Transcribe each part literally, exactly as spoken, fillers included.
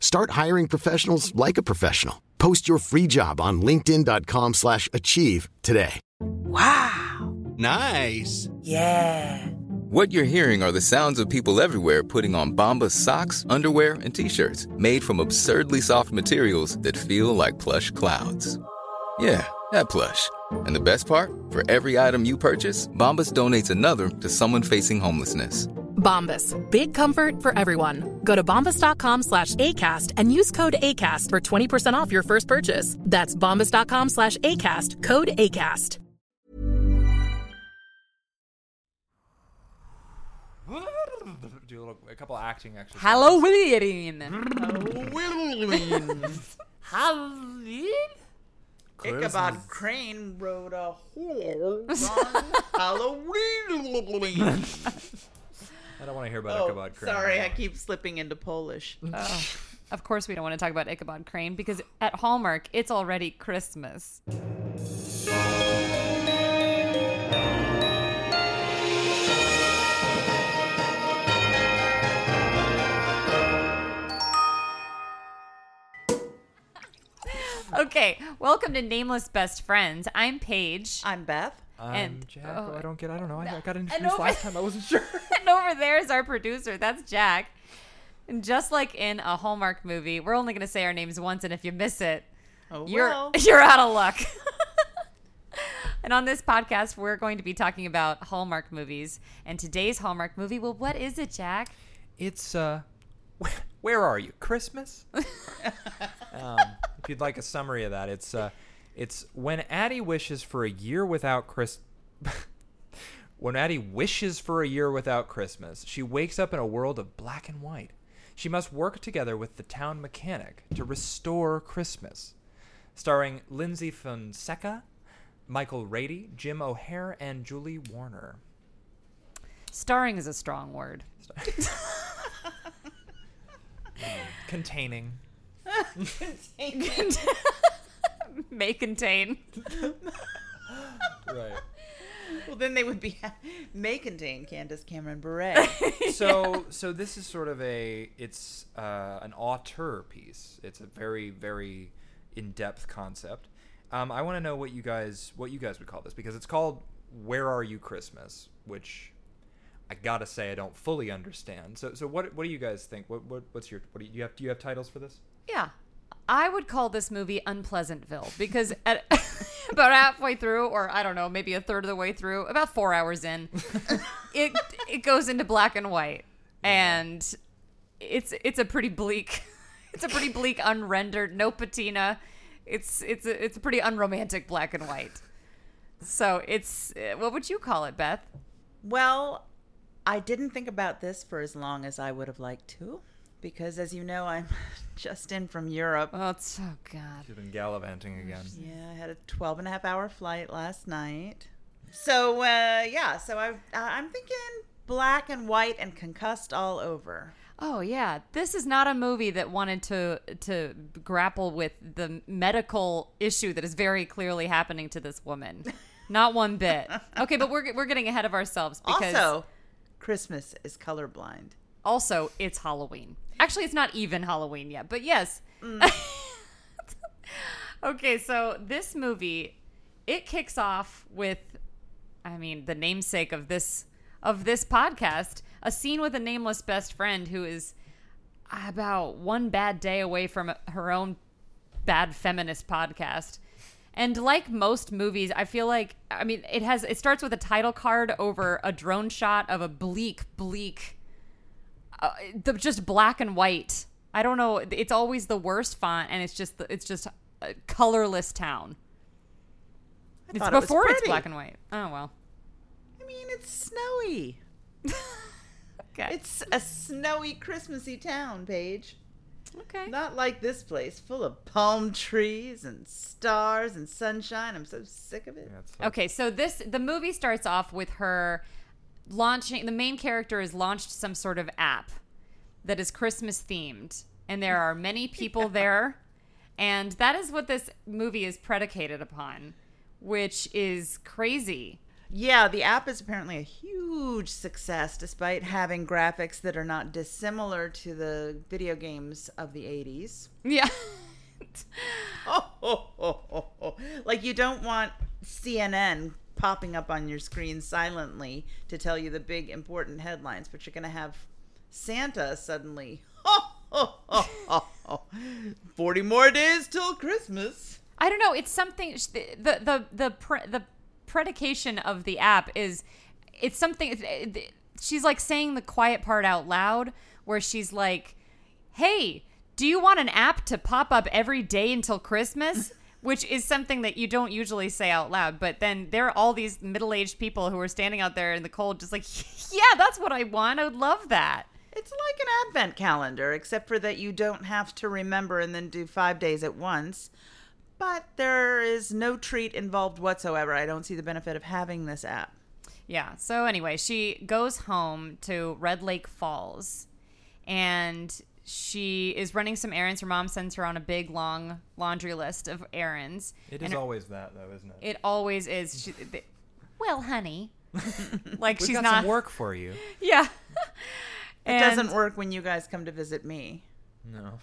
Start hiring professionals like a professional. Post your free job on linkedin dot com slash achieve today. Wow. Nice. Yeah. What you're hearing are the sounds of people everywhere putting on Bombas socks, underwear, and T-shirts made from absurdly soft materials that feel like plush clouds. Yeah, that plush. And the best part? For every item you purchase, Bombas donates another to someone facing homelessness. Bombas, big comfort for everyone. Go to bombas dot com slash A C A S T and use code ACAST for twenty percent off your first purchase. That's bombas dot com slash A C A S T, code ACAST. Do a, little, a couple of acting exercises. Halloween! Halloween! Halloween! Christmas. Ichabod Crane wrote a horror on Halloween. I don't want to hear about oh, Ichabod Crane. Sorry, I keep slipping into Polish. Oh, of course we don't want to talk about Ichabod Crane because at Hallmark, it's already Christmas. Okay, welcome to Nameless Best Friends. I'm Paige. I'm Beth. I'm and, Jack. Oh, I don't get, I don't know. I, I got introduced over, last time. I wasn't sure. And over there is our producer. That's Jack. And just like in a Hallmark movie, we're only going to say our names once, and if you miss it, oh, you're, well. you're out of luck. And on this podcast, we're going to be talking about Hallmark movies. And today's Hallmark movie, well, what is it, Jack? It's, uh, Where Are You? Christmas? um... If you'd like a summary of that, it's uh, it's when Addie wishes for a year without Chris. When Addie wishes for a year without Christmas, she wakes up in a world of black and white. She must work together with the town mechanic to restore Christmas. Starring Lindsay Fonseca, Michael Rady, Jim O'Hare, and Julie Warner. Starring is a strong word. Containing. Contain. May contain. Right. Well, then they would be may contain Candace Cameron Bure. So, yeah. so this is sort of a it's uh, an auteur piece. It's a very, very in-depth concept. Um, I want to know what you guys what you guys would call this, because it's called Where Are You Christmas, which I gotta say I don't fully understand. So, so what what do you guys think? What what what's your what do you have? Do you have titles for this? Yeah, I would call this movie Unpleasantville, because at about halfway through, or I don't know, maybe a third of the way through, about four hours in, it it goes into black and white, yeah. and it's it's a pretty bleak, it's a pretty bleak unrendered, no patina, it's it's a, it's a pretty unromantic black and white. So it's what would you call it, Beth? Well, I didn't think about this for as long as I would have liked to. Because, as you know, I'm just in from Europe. Oh, it's, oh God. She's been gallivanting again. Yeah, I had a twelve and a half hour flight last night. So, uh, yeah, so I, I'm thinking black and white and concussed all over. Oh, yeah. This is not a movie that wanted to to grapple with the medical issue that is very clearly happening to this woman. Not one bit. Okay, but we're we're getting ahead of ourselves. Because also, Christmas is colorblind. Also, it's Halloween. Actually, it's not even Halloween yet, but yes. Mm. Okay, so this movie, it kicks off with, I mean, the namesake of this of this podcast, a scene with a nameless best friend who is about one bad day away from her own bad feminist podcast. And like most movies, I feel like, I mean, it has, it starts with a title card over a drone shot of a bleak, bleak, uh, the, just black and white. I don't know. It's always the worst font, and it's just, it's just a colorless town. I it's before it it's black and white. Oh, well. I mean, it's snowy. Okay. It's a snowy, Christmassy town, Paige. Okay. Not like this place, full of palm trees and stars and sunshine. I'm so sick of it. Yeah, okay, so this the movie starts off with her launching. The main character has launched some sort of app that is Christmas themed, and there are many people yeah. there, and that is what this movie is predicated upon, which is crazy. Yeah, the app is apparently a huge success, despite having graphics that are not dissimilar to the video games of the eighties. Yeah. oh, oh, oh, oh, oh. Like, you don't want C N N popping up on your screen silently to tell you the big, important headlines, but you're going to have Santa suddenly, oh, oh, oh, oh, oh. forty more days till Christmas. I don't know. It's something, the, the, the, the, the predication of the app is it's something it, it, she's like saying the quiet part out loud, where she's like, hey, do you want an app to pop up every day until Christmas? Which is something that you don't usually say out loud, but then there are all these middle-aged people who are standing out there in the cold just like, yeah, that's what I want. I would love that. It's like an advent calendar, except for that you don't have to remember and then do five days at once. But there is no treat involved whatsoever. I don't see the benefit of having this app. Yeah. So anyway, she goes home to Red Lake Falls, and she is running some errands. Her mom sends her on a big, long laundry list of errands. It is her, always that, though, isn't it? It always is. She, they, well, honey. like We've she's got not, some work for you. Yeah. and, it doesn't work when you guys come to visit me. No.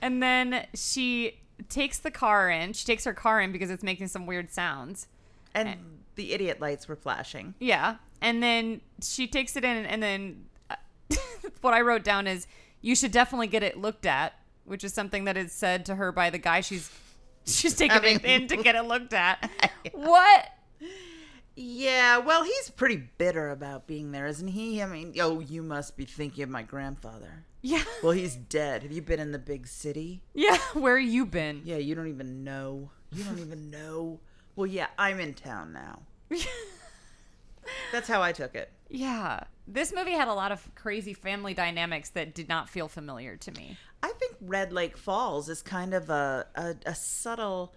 and then she... takes the car in. She takes her car in because it's making some weird sounds. And, and the idiot lights were flashing. Yeah. And then she takes it in, and then uh, what I wrote down is, you should definitely get it looked at, which is something that is said to her by the guy she's she's taking it in to get it looked at. yeah. What? Yeah. Well, he's pretty bitter about being there, isn't he? I mean, oh, you must be thinking of my grandfather. Yeah. Well, he's dead. Have you been in the big city? Yeah. Where you been? Yeah, you don't even know. You don't even know. Well, yeah, I'm in town now. That's how I took it. Yeah. This movie had a lot of crazy family dynamics that did not feel familiar to me. I think Red Lake Falls is kind of a, a, a subtle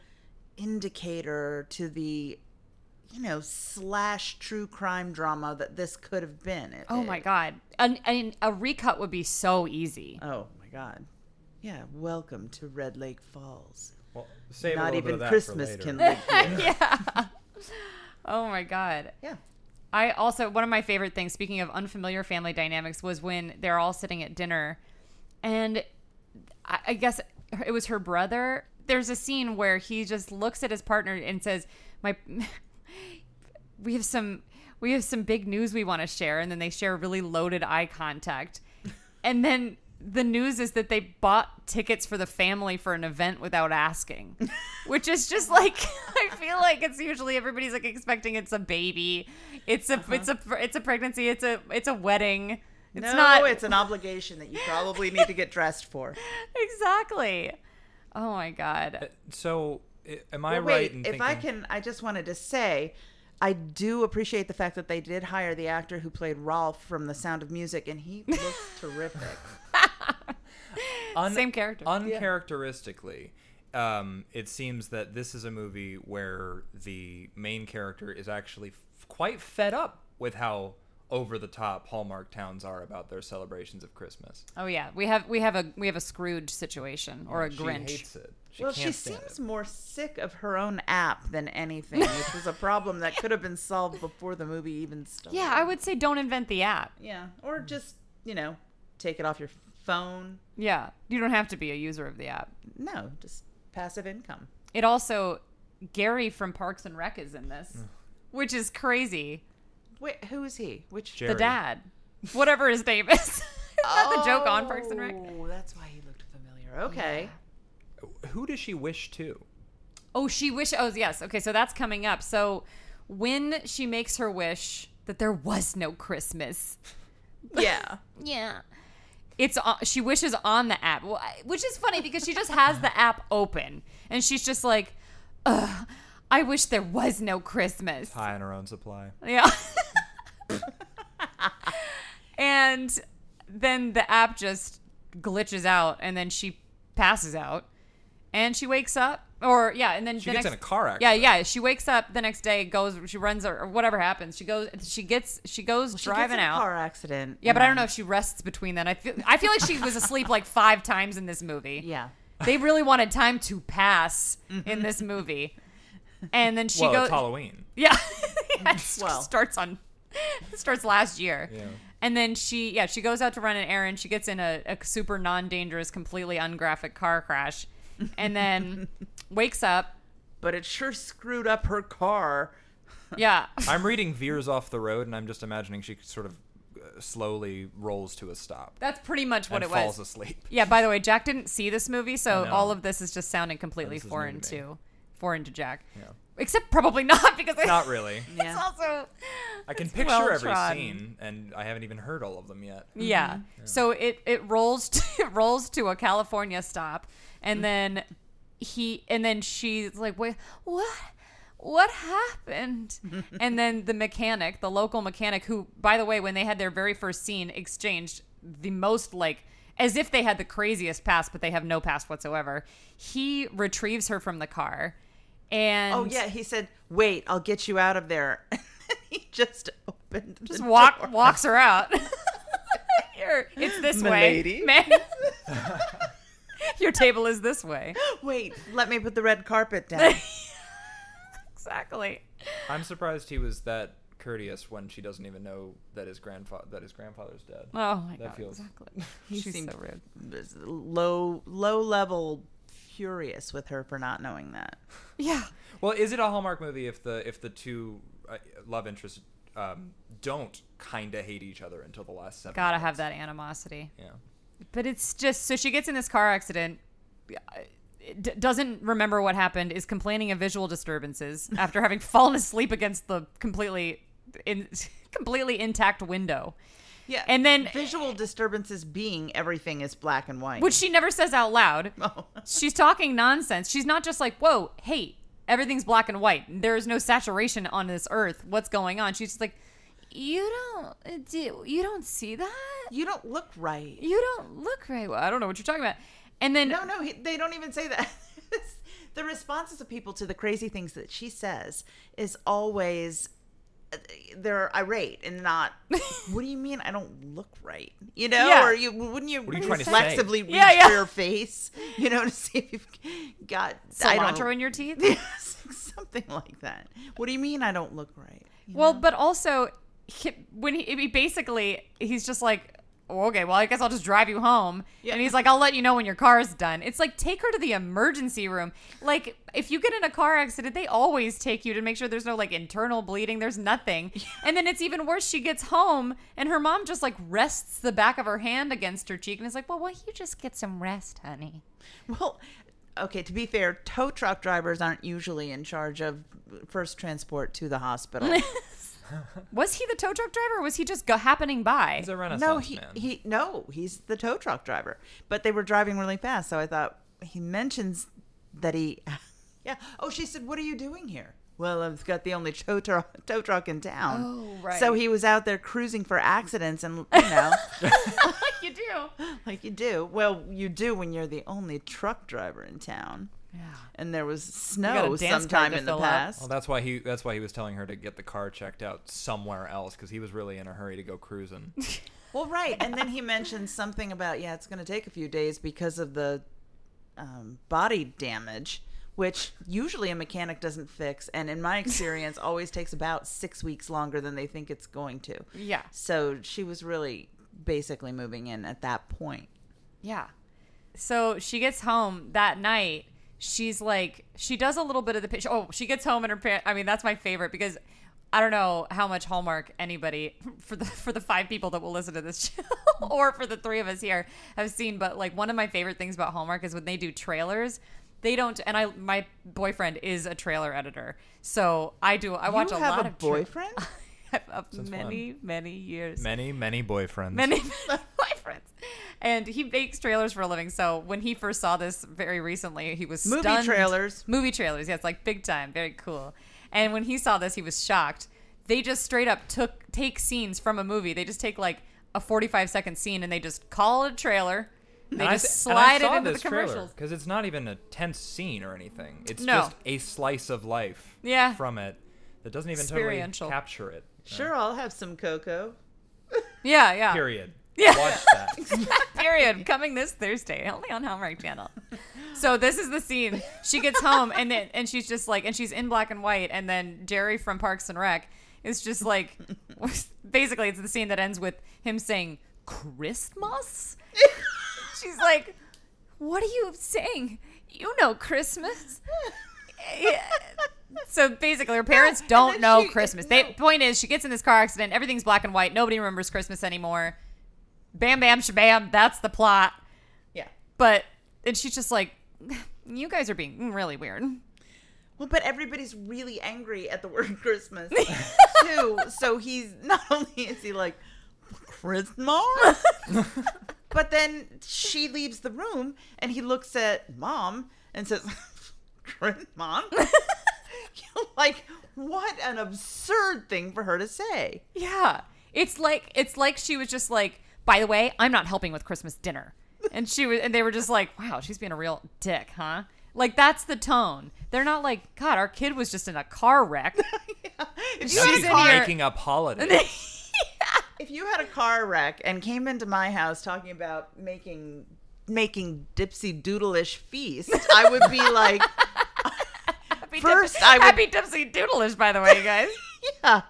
indicator to the, you know, slash true crime drama that this could have been. It, oh, my it, God. An, an, a recut would be so easy. Oh, my God. Yeah, welcome to Red Lake Falls. Well, save Not a even bit of that Christmas for later. Can live here. yeah. Oh, my God. Yeah. I also, one of my favorite things, speaking of unfamiliar family dynamics, was when they're all sitting at dinner. And I, I guess it was her brother. There's a scene where he just looks at his partner and says, my... we have some we have some big news we want to share, and then they share really loaded eye contact, and then the news is that they bought tickets for the family for an event without asking, which is just like, I feel like it's usually everybody's like expecting it's a baby, it's a uh-huh. it's a it's a pregnancy, it's a it's a wedding, it's no, not it's an obligation that you probably need to get dressed for. Exactly. Oh my God. So am I well, wait, right in if thinking- I can I just wanted to say I do appreciate the fact that they did hire the actor who played Rolf from The Sound of Music, and he looks terrific. Un- Same character. Uncharacteristically, yeah. um, it seems that this is a movie where the main character is actually f- quite fed up with how over-the-top Hallmark towns are about their celebrations of Christmas. Oh yeah, we have we have a we have a Scrooge situation or a she Grinch. She hates it. She well, she seems it. more sick of her own app than anything, which was a problem that could have been solved before the movie even started. Yeah, I would say don't invent the app. Yeah, or just, you know, take it off your phone. Yeah, you don't have to be a user of the app. No, just passive income. It also, Gary from Parks and Rec is in this, which is crazy. Wait, who is he? Which Jerry. The dad, whatever his name is. Is that the joke on Parks and Rec? Oh, that's why he looked familiar. Okay. Yeah. Who does she wish to? Oh, she wishes. Oh, yes. Okay, so that's coming up. So when she makes her wish that there was no Christmas. Yeah. Yeah. It's uh, she wishes on the app, which is funny because she just has the app open. And she's just like, ugh, I wish there was no Christmas. High on her own supply. Yeah. And then the app just glitches out, and then she passes out, and she wakes up. Or, yeah, and then she the gets next, in a car accident. Yeah, yeah. She wakes up the next day, goes, she runs, or whatever happens. She goes, she gets, she goes well, she driving gets in out. A car accident. Yeah, but I don't know if she rests between that. I feel, I feel like she was asleep like five times in this movie. Yeah. They really wanted time to pass in this movie. And then she well, goes. It's Halloween. Yeah. yeah it well. starts on, it starts last year. Yeah. And then she, yeah, she goes out to run an errand. She gets in a, a super non-dangerous, completely ungraphic car crash. And then wakes up. But it sure screwed up her car. Yeah. I'm reading veers off the road, and I'm just imagining she sort of slowly rolls to a stop. That's pretty much what it was. And falls asleep. Yeah, by the way, Jack didn't see this movie, so all of this is just sounding completely foreign to, to foreign to Jack. Yeah. Except probably not, because it's not really. It's yeah. also I can picture well every drawn. Scene, and I haven't even heard all of them yet. Yeah. Mm-hmm. yeah. So it it rolls to, it rolls to a California stop, and then he and then she's like, "Wait, what? What happened?" And then the mechanic, the local mechanic, who, by the way, when they had their very first scene, exchanged the most like. As if they had the craziest past, but they have no past whatsoever. He retrieves her from the car. And oh, yeah. He said, wait, I'll get you out of there. He just opened the Just walk, door. walks her out. Here, it's this M'lady. way. Man. Your table is this way. Wait, let me put the red carpet down. Exactly. I'm surprised he was that courteous when she doesn't even know that his grandfather that his grandfather's dead. Oh my that god! Feels- exactly. He seemed so rude. Low, low level, furious with her for not knowing that. Yeah. Well, is it a Hallmark movie if the if the two uh, love interests um, don't kind of hate each other until the last seven? Gotta minutes? Have that animosity. Yeah. But it's just so she gets in this car accident. D- doesn't remember what happened. Is complaining of visual disturbances after having fallen asleep against the completely. In completely intact window. Yeah. And then visual disturbances being everything is black and white. Which she never says out loud. Oh. She's talking nonsense. She's not just like, whoa, hey, everything's black and white. There is no saturation on this earth. What's going on? She's just like, you don't do, you don't see that? You don't look right. You don't look right. Well, I don't know what you're talking about. And then No, no, he, they don't even say that. The responses of people to the crazy things that she says is always they're irate and not what do you mean I don't look right, you know? Yeah. Or you wouldn't you, you reflexively reach yeah, yeah. for your face, you know, to see if you've got cilantro in your teeth. Something like that. What do you mean I don't look right, you well know? But also he, when he, he basically he's just like, oh, okay, well I guess I'll just drive you home. Yeah. And he's like, I'll let you know when your car's done. It's like, take her to the emergency room. Like if you get in a car accident, they always take you to make sure there's no like internal bleeding. There's nothing. Yeah. And then it's even worse. She gets home and her mom just like rests the back of her hand against her cheek and is like, well, why don't you just get some rest, honey? Well, okay, to be fair, tow truck drivers aren't usually in charge of first transport to the hospital. Was he the tow truck driver or was he just go- happening by? He's a renaissance no, he, man. He, no, he's the tow truck driver. But they were driving really fast, so I thought he mentions that he... Yeah. Oh, she said, what are you doing here? Well, I've got the only tow, tra- tow truck in town. Oh, right. So he was out there cruising for accidents and, you know... Like you do. Like you do. Well, you do when you're the only truck driver in town. Yeah. And there was snow sometime in the past. Well, that's why he that's why he was telling her to get the car checked out somewhere else, because he was really in a hurry to go cruising. Well, right. And then he mentioned something about, yeah, it's going to take a few days because of the um, body damage, which usually a mechanic doesn't fix. And in my experience, always takes about six weeks longer than they think it's going to. Yeah. So she was really basically moving in at that point. Yeah. So she gets home that night. She's like, she does a little bit of the picture. Oh, she gets home and her parents, I mean, that's my favorite because I don't know how much Hallmark anybody for the for the five people that will listen to this show or for the three of us here have seen. But like one of my favorite things about Hallmark is when they do trailers, They don't, and I my boyfriend is a trailer editor, so I do. I watch you a lot a of. You have a boyfriend? Tra- I have Since many, when? many years. Many, many boyfriends. Many, many boyfriends, and he makes trailers for a living. So when he first saw this very recently, he was movie stunned. trailers, movie trailers. Yeah, it's like big time, very cool. And when he saw this, he was shocked. They just straight up took take scenes from a movie. They just take like a forty-five second scene and they just call it a trailer. They and just I, slide it into the commercials. Because it's not even a tense scene or anything. It's no. just a slice of life yeah. from it that doesn't even totally capture it. No. Sure, I'll have some cocoa. Yeah, yeah. Period. Yeah. Watch that. Period. Coming this Thursday, only on Hallmark Channel. So this is the scene. She gets home and then, and she's just like, and she's in black and white, and then Jerry from Parks and Rec is just like, basically it's the scene that ends with him saying, Christmas? She's like, what are you saying? You know Christmas. Yeah. So basically her parents yeah, don't know she, Christmas. No. The point is she gets in this car accident. Everything's black and white. Nobody remembers Christmas anymore. Bam, bam, shabam. That's the plot. Yeah. But, and she's just like, you guys are being really weird. Well, but everybody's really angry at the word Christmas, too. So he's, not only is he like, Christmas? But then she leaves the room, and he looks at Mom and says, Mom? Like, what an absurd thing for her to say. Yeah. It's like it's like she was just like, by the way, I'm not helping with Christmas dinner. And she was, and they were just like, wow, she's being a real dick, huh? Like, that's the tone. They're not like, God, our kid was just in a car wreck. Yeah. If you she's car- making up holidays. If you had a car wreck and came into my house talking about making making dipsy doodle-ish feast, I would be like, happy first dip- I would... Happy dipsy doodle-ish, by the way, you guys. Yeah.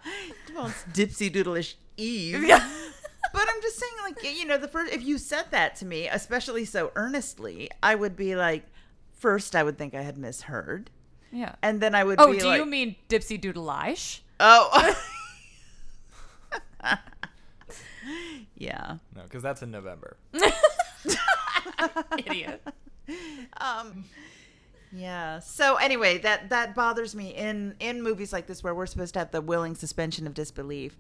Well, it's dipsy doodle-ish Eve. Yeah. But I'm just saying, like, you know, the first, if you said that to me, especially so earnestly, I would be like, first I would think I had misheard. Yeah. And then I would oh, be like... Oh, do you mean dipsy doodle-ish? Oh. Yeah. No, because that's in November. Idiot. Um, yeah. So anyway, that, that bothers me in, in movies like this where we're supposed to have the willing suspension of disbelief.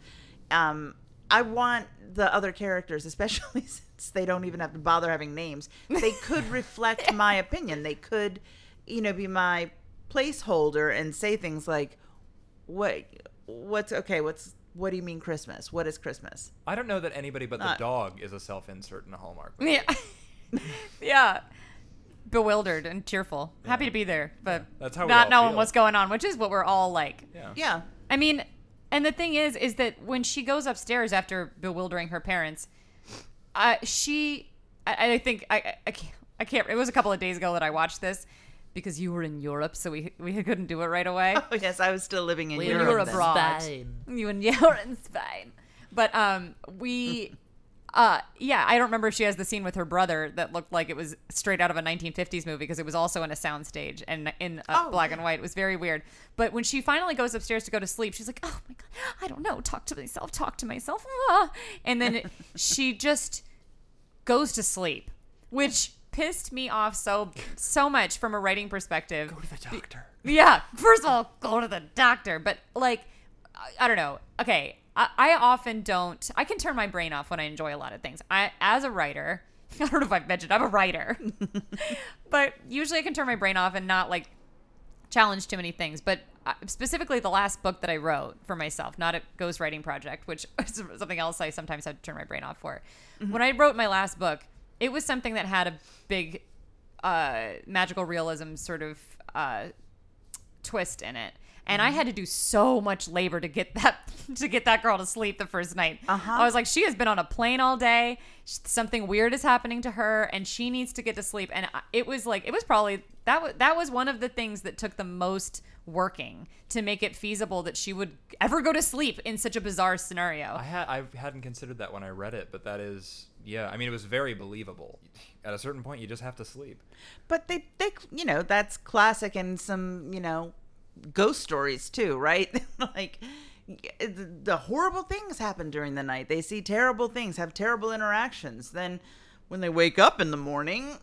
Um, I want the other characters, especially since they don't even have to bother having names. They could reflect my opinion. They could, you know, be my placeholder and say things like, "What? What's okay? What's What do you mean Christmas? What is Christmas?" I don't know that anybody but the uh, dog is a self-insert in a Hallmark movie. Yeah. Yeah. Bewildered and cheerful. Yeah. Happy to be there, but yeah. That's how not knowing feel. What's going on, which is what we're all like. Yeah. Yeah. I mean, and the thing is, is that when she goes upstairs after bewildering her parents, uh, she, I, I think, I, I, can't, I can't, it was a couple of days ago that I watched this. Because you were in Europe, so we we couldn't do it right away. Oh, yes, I was still living in we Europe. You were abroad. Spain. You were in Spain. But um, we, uh, yeah, I don't remember if she has the scene with her brother that looked like it was straight out of a nineteen fifties movie because it was also in a soundstage and in uh, oh, black yeah. and white. It was very weird. But when she finally goes upstairs to go to sleep, she's like, oh, my God, I don't know. Talk to myself. Talk to myself. Ah. And then it, she just goes to sleep, which... pissed me off so so much from a writing perspective. Go to the doctor. Yeah. First of all, go to the doctor. But like, I, I don't know. Okay. I, I often don't. I can turn my brain off when I enjoy a lot of things. I, as a writer, I don't know if I've mentioned I'm a writer, but usually I can turn my brain off and not like challenge too many things. But specifically the last book that I wrote for myself, not a ghostwriting project, which is something else I sometimes have to turn my brain off for. Mm-hmm. When I wrote my last book, it was something that had a big uh, magical realism sort of uh, twist in it, and mm. I had to do so much labor to get that to get that girl to sleep the first night. Uh-huh. I was like, she has been on a plane all day. Something weird is happening to her, and she needs to get to sleep. And it was like it was probably that was that was one of the things that took the most working to make it feasible that she would ever go to sleep in such a bizarre scenario. I had I hadn't considered that when I read it, but that is. Yeah, I mean, it was very believable. At a certain point, you just have to sleep. But they, they you know, that's classic in some, you know, ghost stories too, right? Like, the horrible things happen during the night. They see terrible things, have terrible interactions. Then when they wake up in the morning,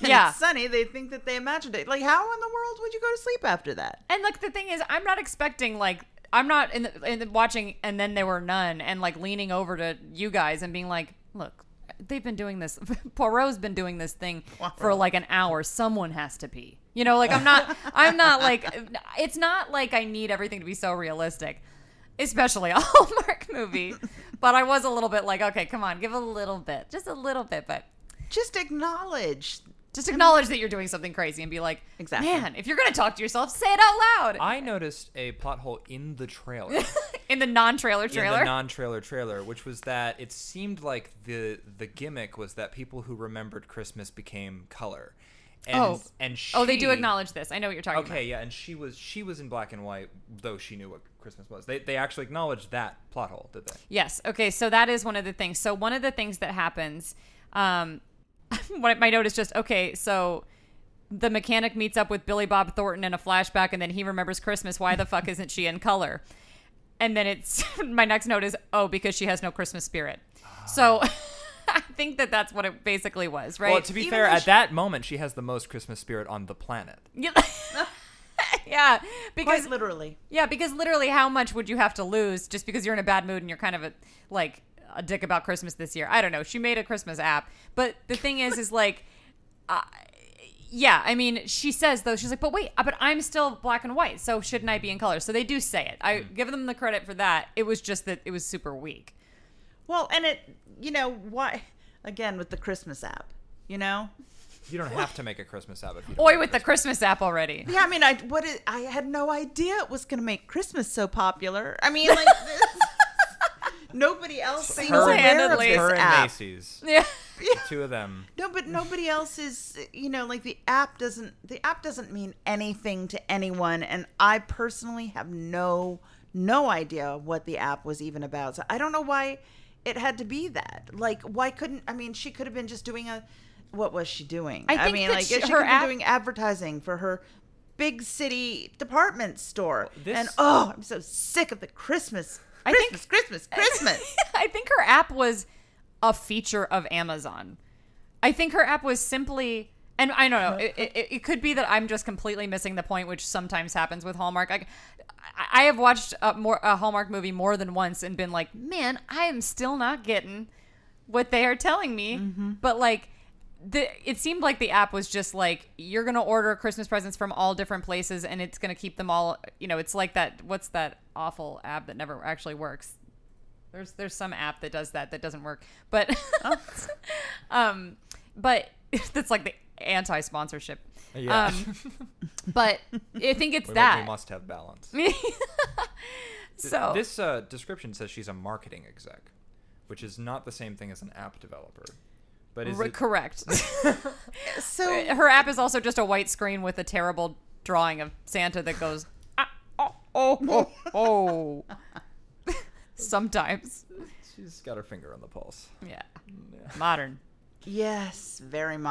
yeah. it's sunny, they think that they imagined it. Like, how in the world would you go to sleep after that? And, like, the thing is, I'm not expecting, like, I'm not in the, in the watching And Then There Were None and, like, leaning over to you guys and being like, look, they've been doing this. Poirot's been doing this thing for, like, an hour. Someone has to pee. You know, like, I'm not, I'm not, like, it's not like I need everything to be so realistic. Especially a Hallmark movie. But I was a little bit like, okay, come on, give a little bit. Just a little bit, but... Just acknowledge. Just acknowledge I mean, that you're doing something crazy and be like, exactly. Man, if you're going to talk to yourself, say it out loud. I noticed a plot hole in the trailer. in the non-trailer trailer? In the non-trailer trailer, which was that it seemed like the the gimmick was that people who remembered Christmas became color. And, oh. And she, oh, they do acknowledge this. I know what you're talking okay, about. Okay, yeah, and she was she was in black and white, though she knew what Christmas was. They they actually acknowledged that plot hole, did they? Yes. Okay, so that is one of the things. So one of the things that happens... Um, What my note is just, okay, so the mechanic meets up with Billy Bob Thornton in a flashback, and then he remembers Christmas. Why the fuck isn't she in color? And then it's, my next note is, oh, because she has no Christmas spirit. Uh, so I think that that's what it basically was, right? Well, to be Even fair, at she- that moment, she has the most Christmas spirit on the planet. yeah. Because Quite literally. Yeah, because literally how much would you have to lose just because you're in a bad mood and you're kind of a, like... a dick about Christmas this year. I don't know. She made a Christmas app. But the thing is, is like, uh, yeah, I mean, she says, though, she's like, but wait, but I'm still black and white, so shouldn't I be in color? So they do say it. I mm. give them the credit for that. It was just that it was super weak. Well, and it, you know, why, again, with the Christmas app, you know? You don't have to make a Christmas app. If you don't Oy, with Christmas. the Christmas app already. Yeah, I mean, I, what is, I had no idea it was going to make Christmas so popular. I mean, like, this. Nobody else seems aware of this her app. And Macy's. Yeah. The two of them. No, but nobody else is, you know, like the app doesn't, the app doesn't mean anything to anyone. And I personally have no, no idea what the app was even about. So I don't know why it had to be that. Like, why couldn't, I mean, she could have been just doing a, what was she doing? I, think I mean, that like, she, she could have been doing advertising for her big city department store. This, and, oh, I'm so sick of the Christmas I Christmas, think, Christmas, Christmas. I think her app was a feature of Amazon. I think her app was simply, and I don't know, it, it, it could be that I'm just completely missing the point, which sometimes happens with Hallmark. I, I have watched a, more, a Hallmark movie more than once and been like, man, I am still not getting what they are telling me. Mm-hmm. But like, the, it seemed like the app was just like, you're going to order Christmas presents from all different places and it's going to keep them all, you know, it's like that, what's that awful app that never actually works? There's there's some app that does that that doesn't work. But, oh. um, but that's like the anti-sponsorship. Yeah. Um, but I think it's we, that. We must have balance. so This uh, description says she's a marketing exec, which is not the same thing as an app developer. But is R- it- correct. So her app is also just a white screen with a terrible drawing of Santa that goes, ah, oh, oh, oh, oh. Sometimes. She's got her finger on the pulse. Yeah. yeah. Modern. Yes, very modern.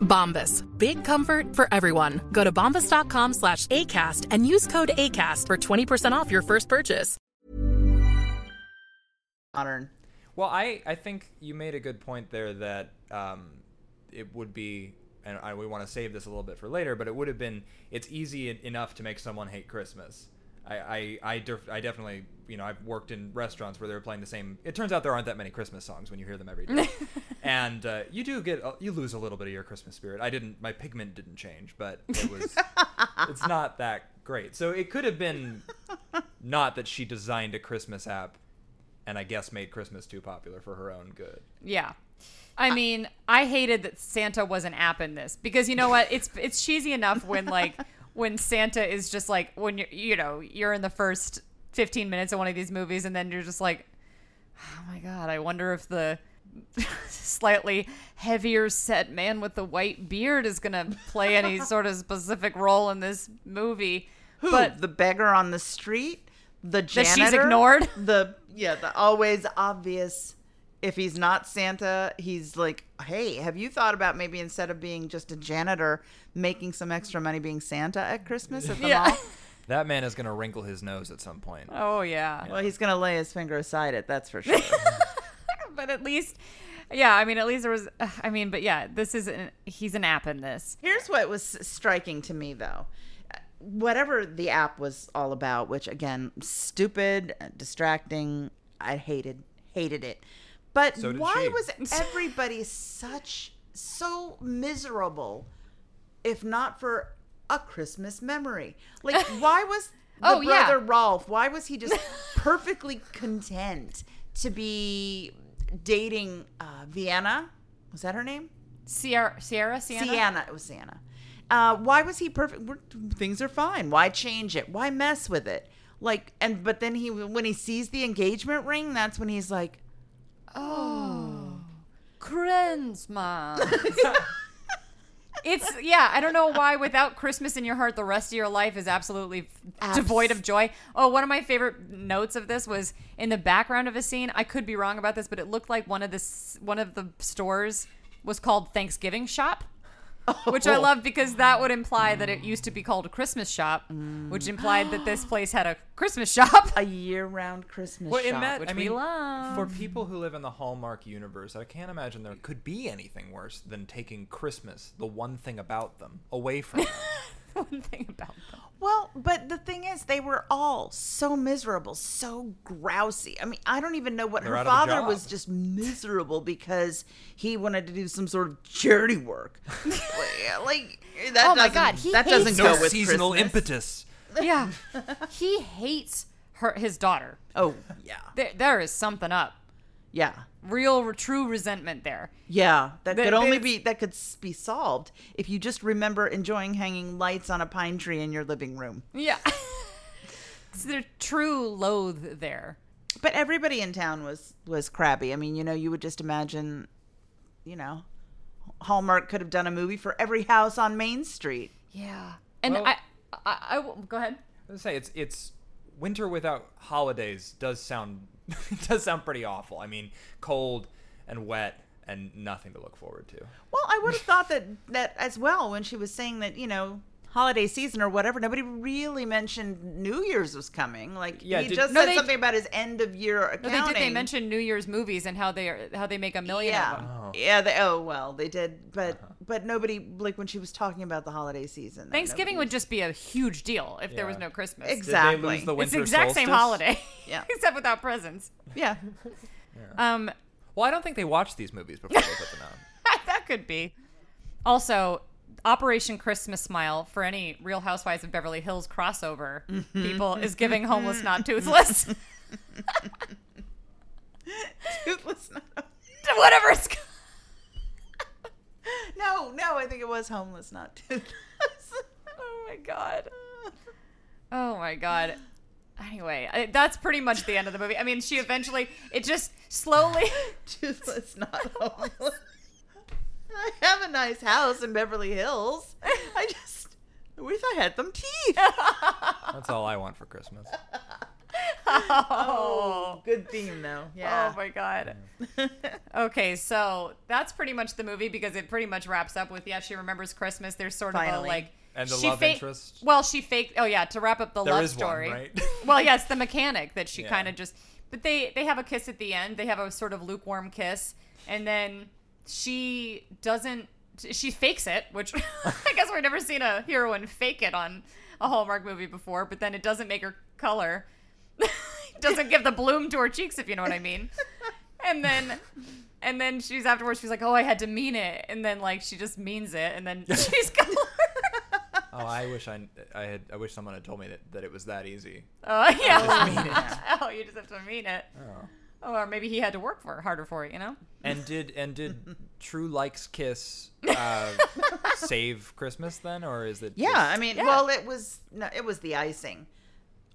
Bombas. Big comfort for everyone. Go to bombas.com slash ACAST and use code ACAST for twenty percent off your first purchase. Modern. Well, I, I think you made a good point there that um, it would be, and I, we want to save this a little bit for later, but it would have been, it's easy enough to make someone hate Christmas. I I, I, def- I definitely, you know, I've worked in restaurants where they were playing the same. It turns out there aren't that many Christmas songs when you hear them every day. And uh, you do get, uh, you lose a little bit of your Christmas spirit. I didn't, my pigment didn't change, but it was, it's not that great. So it could have been not that she designed a Christmas app and I guess made Christmas too popular for her own good. Yeah. I mean, I hated that Santa was an app in this because you know what? It's it's cheesy enough when like when Santa is just like when you you know, you're in the first fifteen minutes of one of these movies and then you're just like, oh my God, I wonder if the slightly heavier set man with the white beard is going to play any sort of specific role in this movie. Who? But the beggar on the street, the janitor, that she's ignored. The yeah, the always obvious. If he's not Santa, he's like, hey, have you thought about maybe instead of being just a janitor, making some extra money being Santa at Christmas at the yeah. mall? That man is going to wrinkle his nose at some point. Oh, yeah. yeah. Well, he's going to lay his finger aside it. That's for sure. But at least, yeah, I mean, at least there was, uh, I mean, but yeah, this is, an, he's an app in this. Here's what was striking to me, though. Whatever the app was all about, which, again, stupid, distracting, I hated, hated it. But so why she. was everybody such so miserable if not for a Christmas memory? Like, why was the oh, brother yeah. Rolf, why was he just perfectly content to be dating uh, Vienna? Was that her name? Sierra, Sierra, Sienna? Sienna, it was Sienna. Uh, why was he perfect? We're, things are fine. Why change it? Why mess with it? Like, and but then he when he sees the engagement ring, that's when he's like, oh, Christmas. It's, yeah, I don't know why without Christmas in your heart, the rest of your life is absolutely Abs- devoid of joy. Oh, one of my favorite notes of this was in the background of a scene. I could be wrong about this, but it looked like one of the, one of the stores was called Thanksgiving Shop. Oh. Which I love because that would imply that it used to be called a Christmas shop, mm. which implied that this place had a Christmas shop. A year-round Christmas well, shop, that, which I we mean, love. For people who live in the Hallmark universe, I can't imagine there could be anything worse than taking Christmas, the one thing about them, away from them. One thing about them. Well, but the thing is, they were all so miserable, so grousy. I mean, I don't even know what They're her father was just miserable because he wanted to do some sort of charity work. Like that oh doesn't. My God. He that hates doesn't go no with seasonal Christmas. Impetus. Yeah, he hates her, his daughter. Oh yeah, there, there is something up. Yeah. Real, true resentment there. Yeah. That the, could only be, that could be solved if you just remember enjoying hanging lights on a pine tree in your living room. Yeah. So there's true loathe there. But everybody in town was, was crabby. I mean, you know, you would just imagine, you know, Hallmark could have done a movie for every house on Main Street. Yeah. And well, I, I, I, I, go ahead. I was going to say, it's, it's winter without holidays does sound it does sound pretty awful. I mean, cold and wet and nothing to look forward to. Well, I would have thought that, that as well when she was saying that, you know, holiday season or whatever, nobody really mentioned New Year's was coming. Like, yeah, he did, just no, said they, something about his end of year accounting. No, they did. They mentioned New Year's movies and how they are, how they make a million yeah. of them. Oh. Yeah. They, oh, well, they did. But uh-huh. but nobody, like when she was talking about the holiday season. Thanksgiving would just be a huge deal if yeah. there was no Christmas. Exactly. Did they lose the winter it's the exact solstice? Same holiday. Yeah. Except without presents. Yeah. yeah. Um. Well, I don't think they watched these movies before they put them on. That could be. Also, Operation Christmas Smile for any Real Housewives of Beverly Hills crossover mm-hmm. people is giving homeless not toothless. Toothless not whatever it's called. No, no, I think it was homeless not toothless. Oh my God. Oh my God. Anyway, I, that's pretty much the end of the movie. I mean, she eventually, it just slowly. Toothless not homeless. I have a nice house in Beverly Hills. I just wish I had some teeth. That's all I want for Christmas. Oh, oh good theme, though. Yeah. Oh, my God. Yeah. Okay, so that's pretty much the movie because it pretty much wraps up with, yeah, she remembers Christmas. There's sort Finally. of a, like... And the she love fa- interest? Well, she faked... Oh, yeah, to wrap up the there love is story. One, right? Well, yes, yeah, the mechanic that she yeah. kind of just... But they, they have a kiss at the end. They have a sort of lukewarm kiss. And then... She doesn't, she fakes it, which I guess we've never seen a heroine fake it on a Hallmark movie before, but then it doesn't make her color, doesn't give the bloom to her cheeks, if you know what I mean. And then, and then she's afterwards, she's like, oh, I had to mean it. And then like, she just means it. And then she's color. Oh, Oh, I wish I, I had. I wish someone had told me that, that it was that easy. Oh yeah. I just mean it. Oh, you just have to mean it. Oh. Oh, or maybe he had to work for harder for it, you know. And did and did True Likes Kiss uh, save Christmas then, or is it? Yeah, just... I mean, yeah. well, it was no, it was the icing.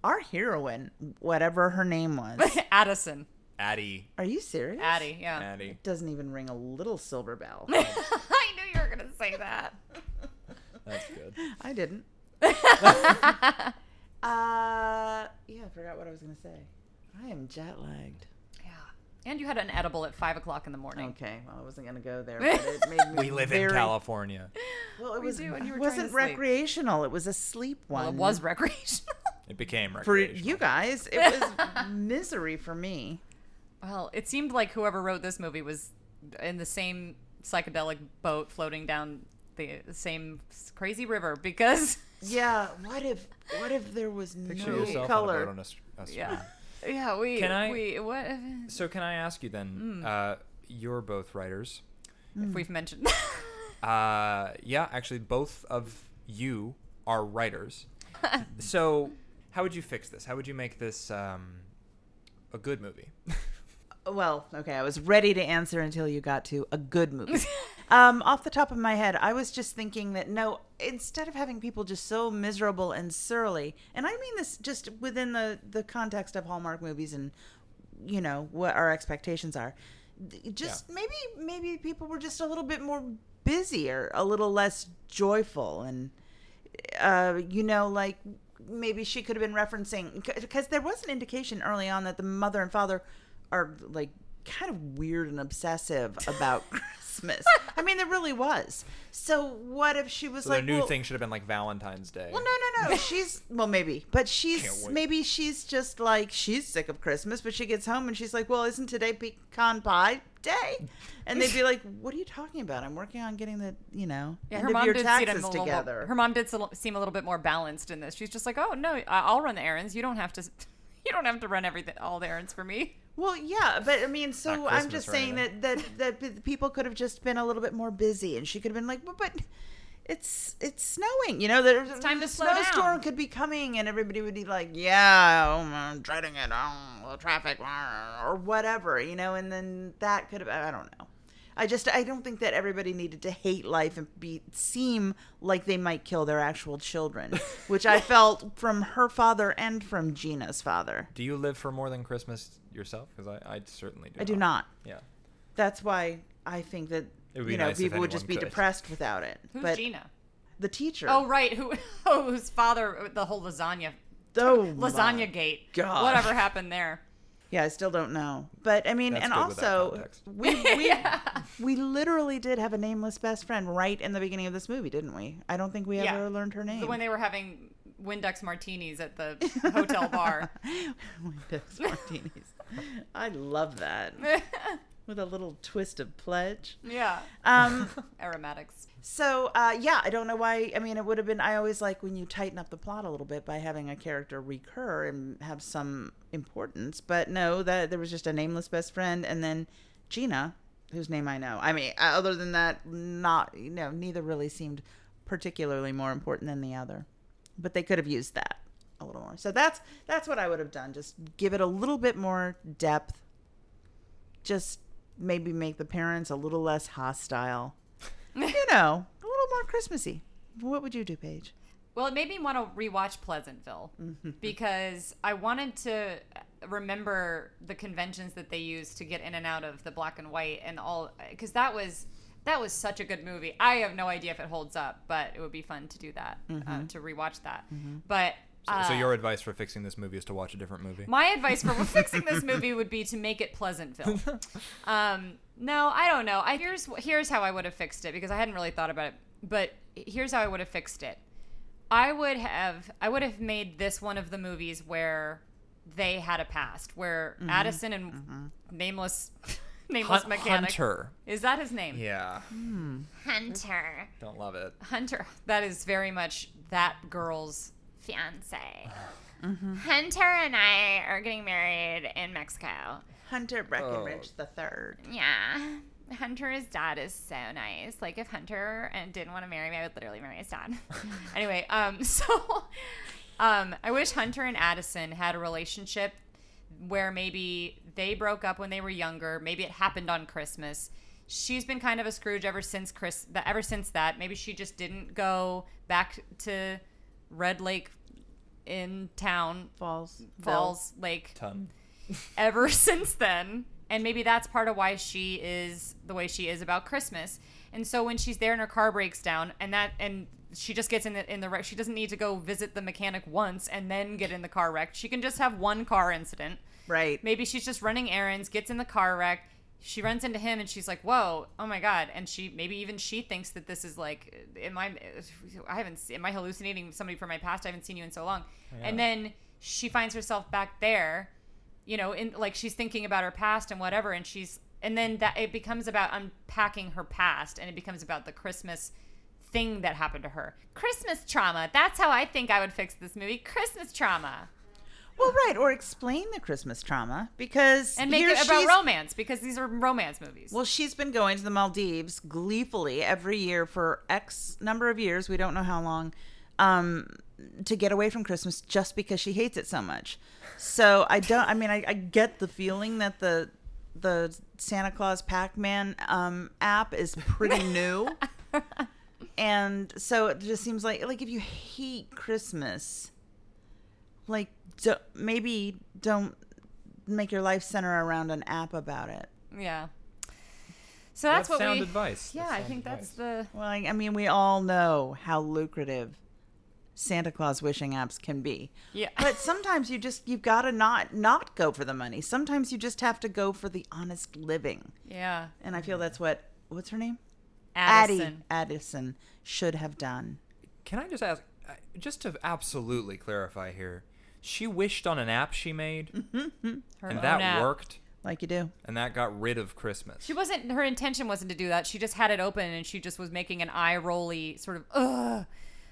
Our heroine, whatever her name was, Addison. Addie. Are you serious? Addie, yeah. Addie. It doesn't even ring a little silver bell. I knew you were going to say that. That's good. I didn't. uh, yeah, I forgot what I was going to say. I am jet lagged. Yeah. And you had an edible at five o'clock in the morning. Okay. Well, I wasn't going to go there. But it made me we live very... in California. Well, it we was, do, and you were wasn't recreational. It was a sleep one. Well, it was recreational. It became recreational. For you guys, it was misery for me. Well, it seemed like whoever wrote this movie was in the same psychedelic boat floating down the same crazy river because... Yeah, what if what if there was no color? Picture yourself on a boat on a, a yeah, yeah. we... Can I, we what? So can I ask you then, mm. uh, you're both writers. If mm. we've mentioned... uh, yeah, actually, both of you are writers. So how would you fix this? How would you make this um, a good movie? Well, okay, I was ready to answer until you got to a good movie. um, off the top of my head, I was just thinking that, no, instead of having people just so miserable and surly, and I mean this just within the, the context of Hallmark movies and, you know, what our expectations are, just yeah. maybe maybe people were just a little bit more busier, a little less joyful, and, uh, you know, like maybe she could have been referencing, because there was an indication early on that the mother and father are like kind of weird and obsessive about Christmas. I mean, there really was. So what if she was so like, the new well, thing should have been like Valentine's Day. Well, no, no, no. She's, well, maybe, but she's, maybe she's just like, she's sick of Christmas, but she gets home and she's like, well, isn't today pecan pie day? And they'd be like, what are you talking about? I'm working on getting the, you know, yeah, end of your taxes together. Little, her mom did seem a little bit more balanced in this. She's just like, oh no, I'll run the errands. You don't have to, you don't have to run everything, all the errands for me. Well, yeah, but I mean, so I'm just saying that, that that people could have just been a little bit more busy, and she could have been like, well, but it's it's snowing, you know, there's it's time to slow down. Snowstorm could be coming, and everybody would be like, yeah, I'm dreading it, oh, traffic, or whatever, you know, and then that could have, I don't know. I just, I don't think that everybody needed to hate life and be seem like they might kill their actual children, which I felt from her father and from Gina's father. Do you live for more than Christmas yourself? Because I, I certainly do. I not. do not. Yeah. That's why I think that, you know, nice people would just be could. depressed without it. Who's but Gina? The teacher. Oh, right. Who, oh, whose father, the whole lasagna, oh, lasagna gate, God. Whatever happened there. Yeah, I still don't know. But I mean, that's and also we we, yeah. we literally did have a nameless best friend right in the beginning of this movie, didn't we? I don't think we yeah. ever learned her name. So when they were having Windex martinis at the hotel bar. Windex martinis. I love that. With a little twist of pledge. Yeah. Um, aromatics. So, uh, yeah, I don't know why. I mean, it would have been, I always like when you tighten up the plot a little bit by having a character recur and have some importance. But no, that there was just a nameless best friend. And then Gina, whose name I know. I mean, other than that, not, you know, neither really seemed particularly more important than the other. But they could have used that a little more. So that's that's what I would have done. Just give it a little bit more depth. Just... maybe make the parents a little less hostile. You know, a little more Christmassy. What would you do, Paige? Well, it made me want to rewatch Pleasantville mm-hmm. because I wanted to remember the conventions that they used to get in and out of the black and white and all, because that was that was such a good movie. I have no idea if it holds up, but it would be fun to do that, mm-hmm. uh, to rewatch that. Mm-hmm. But So, so your advice for fixing this movie is to watch a different movie? My advice for fixing this movie would be to make it Pleasantville. Um, no, I don't know. I, here's here's how I would have fixed it, because I hadn't really thought about it. But here's how I would have fixed it. I would have I would have made this one of the movies where they had a past, where mm-hmm. Addison and mm-hmm. nameless nameless Hun- mechanic Hunter is that his name? Yeah, hmm. Hunter. Don't love it. Hunter. That is very much that girl's fiance. Mm-hmm. Hunter and I are getting married in Mexico. Hunter Breckenridge the third. Yeah. Hunter's dad is so nice. Like, if Hunter and didn't want to marry me, I would literally marry his dad. Anyway, um, so um, I wish Hunter and Addison had a relationship where maybe they broke up when they were younger. Maybe it happened on Christmas. She's been kind of a Scrooge ever since Chris. The, ever since that, maybe she just didn't go back to Red Lake in town Falls Falls Bill. Lake Ton. Ever since then. And maybe that's part of why she is the way she is about Christmas. And so when she's there and her car breaks down, and that, and she just gets in the in the wreck. She doesn't need to go visit the mechanic once and then get in the car wreck. She can just have one car incident. Right. Maybe she's just running errands, gets in the car wreck. She runs into him and she's like, "Whoa, oh my God!" And she maybe even she thinks that this is like, "Am I? I haven't. Am I hallucinating somebody from my past? I haven't seen you in so long." Yeah. And then she finds herself back there. You know, in, like, she's thinking about her past and whatever, and she's, and then that it becomes about unpacking her past, and it becomes about the Christmas thing that happened to her. Christmas trauma. That's how I think I would fix this movie. Christmas trauma. Well, right, or explain the Christmas trauma, because and make it about romance, because these are romance movies. Well, she's been going to the Maldives gleefully every year for X number of years. We don't know how long. Um, to get away from Christmas just because she hates it so much. So I don't, I mean, I, I get the feeling that the the Santa Claus Pac-Man um, app is pretty new. And so it just seems like, like if you hate Christmas, like don't, maybe don't make your life center around an app about it. Yeah. So that's, that's what sound we, advice. Yeah, I think advice. That's the... Well, I, I mean, we all know how lucrative Santa Claus wishing apps can be. Yeah. But sometimes you just, you've got to not, not go for the money. Sometimes you just have to go for the honest living. Yeah. And I feel that's what, what's her name? Addison. Addie, Addison should have done. Can I just ask, just to absolutely clarify here, she wished on an app she made, mm-hmm. her and that app. Worked. Like you do. And that got rid of Christmas. She wasn't, her intention wasn't to do that. She just had it open and she just was making an eye-rolly sort of, ugh.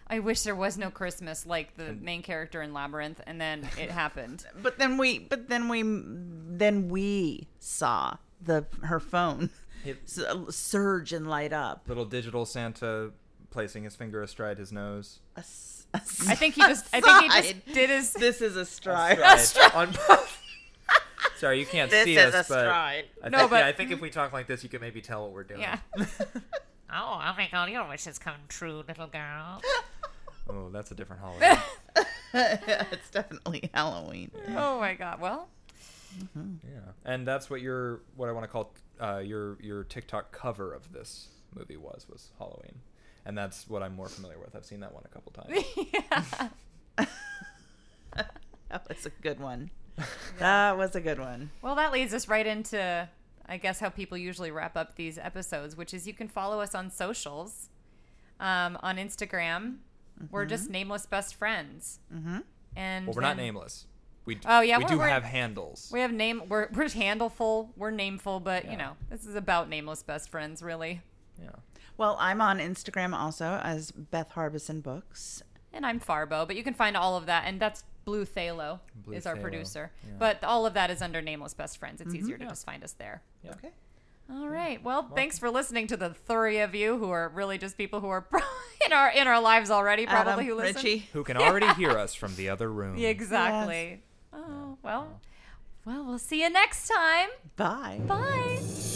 I wish there was no Christmas, like the main character in Labyrinth, and then it happened. But then we, but then we, then we saw the her phone it, surge and light up. Little digital Santa placing his finger astride his nose. A, a, I think he just, I think he just did his. This is a stride. A stride. A stride. Sorry, you can't this see us, but stride. I think, no, but yeah, I think if we talk like this, you can maybe tell what we're doing. Yeah. Oh, I'll make all your wishes come true, little girl. Oh, that's a different holiday. It's definitely Halloween. Yeah. Oh my God! Well, mm-hmm. yeah, and that's what your what I want to call uh, your your TikTok cover of this movie was was Halloween, and that's what I'm more familiar with. I've seen that one a couple times. Yeah. That was a good one. Yeah. That was a good one. Well, that leads us right into, I guess, how people usually wrap up these episodes, which is you can follow us on socials, um, on Instagram. Mm-hmm. We're just Nameless Best Friends. Mm-hmm. And well, we're then, not nameless. We d- oh yeah, we do have handles. We have name. We're we're handleful. We're nameful, but yeah. You know, this is about Nameless Best Friends, really. Yeah. Well, I'm on Instagram also as Beth Harbison Books, and I'm Farbo. But you can find all of that, and that's Blue Thalo Blue is our Thalo. Producer. Yeah. But all of that is under Nameless Best Friends. It's mm-hmm. easier to yeah. just find us there. Yeah. Okay. All right. Well, Welcome. Thanks for listening to the three of you who are really just people who are in our in our lives already, probably Adam, who listen. Richie. Who can yeah. already hear us from the other room. Exactly. Yes. Oh, well, well, we'll see you next time. Bye. Bye.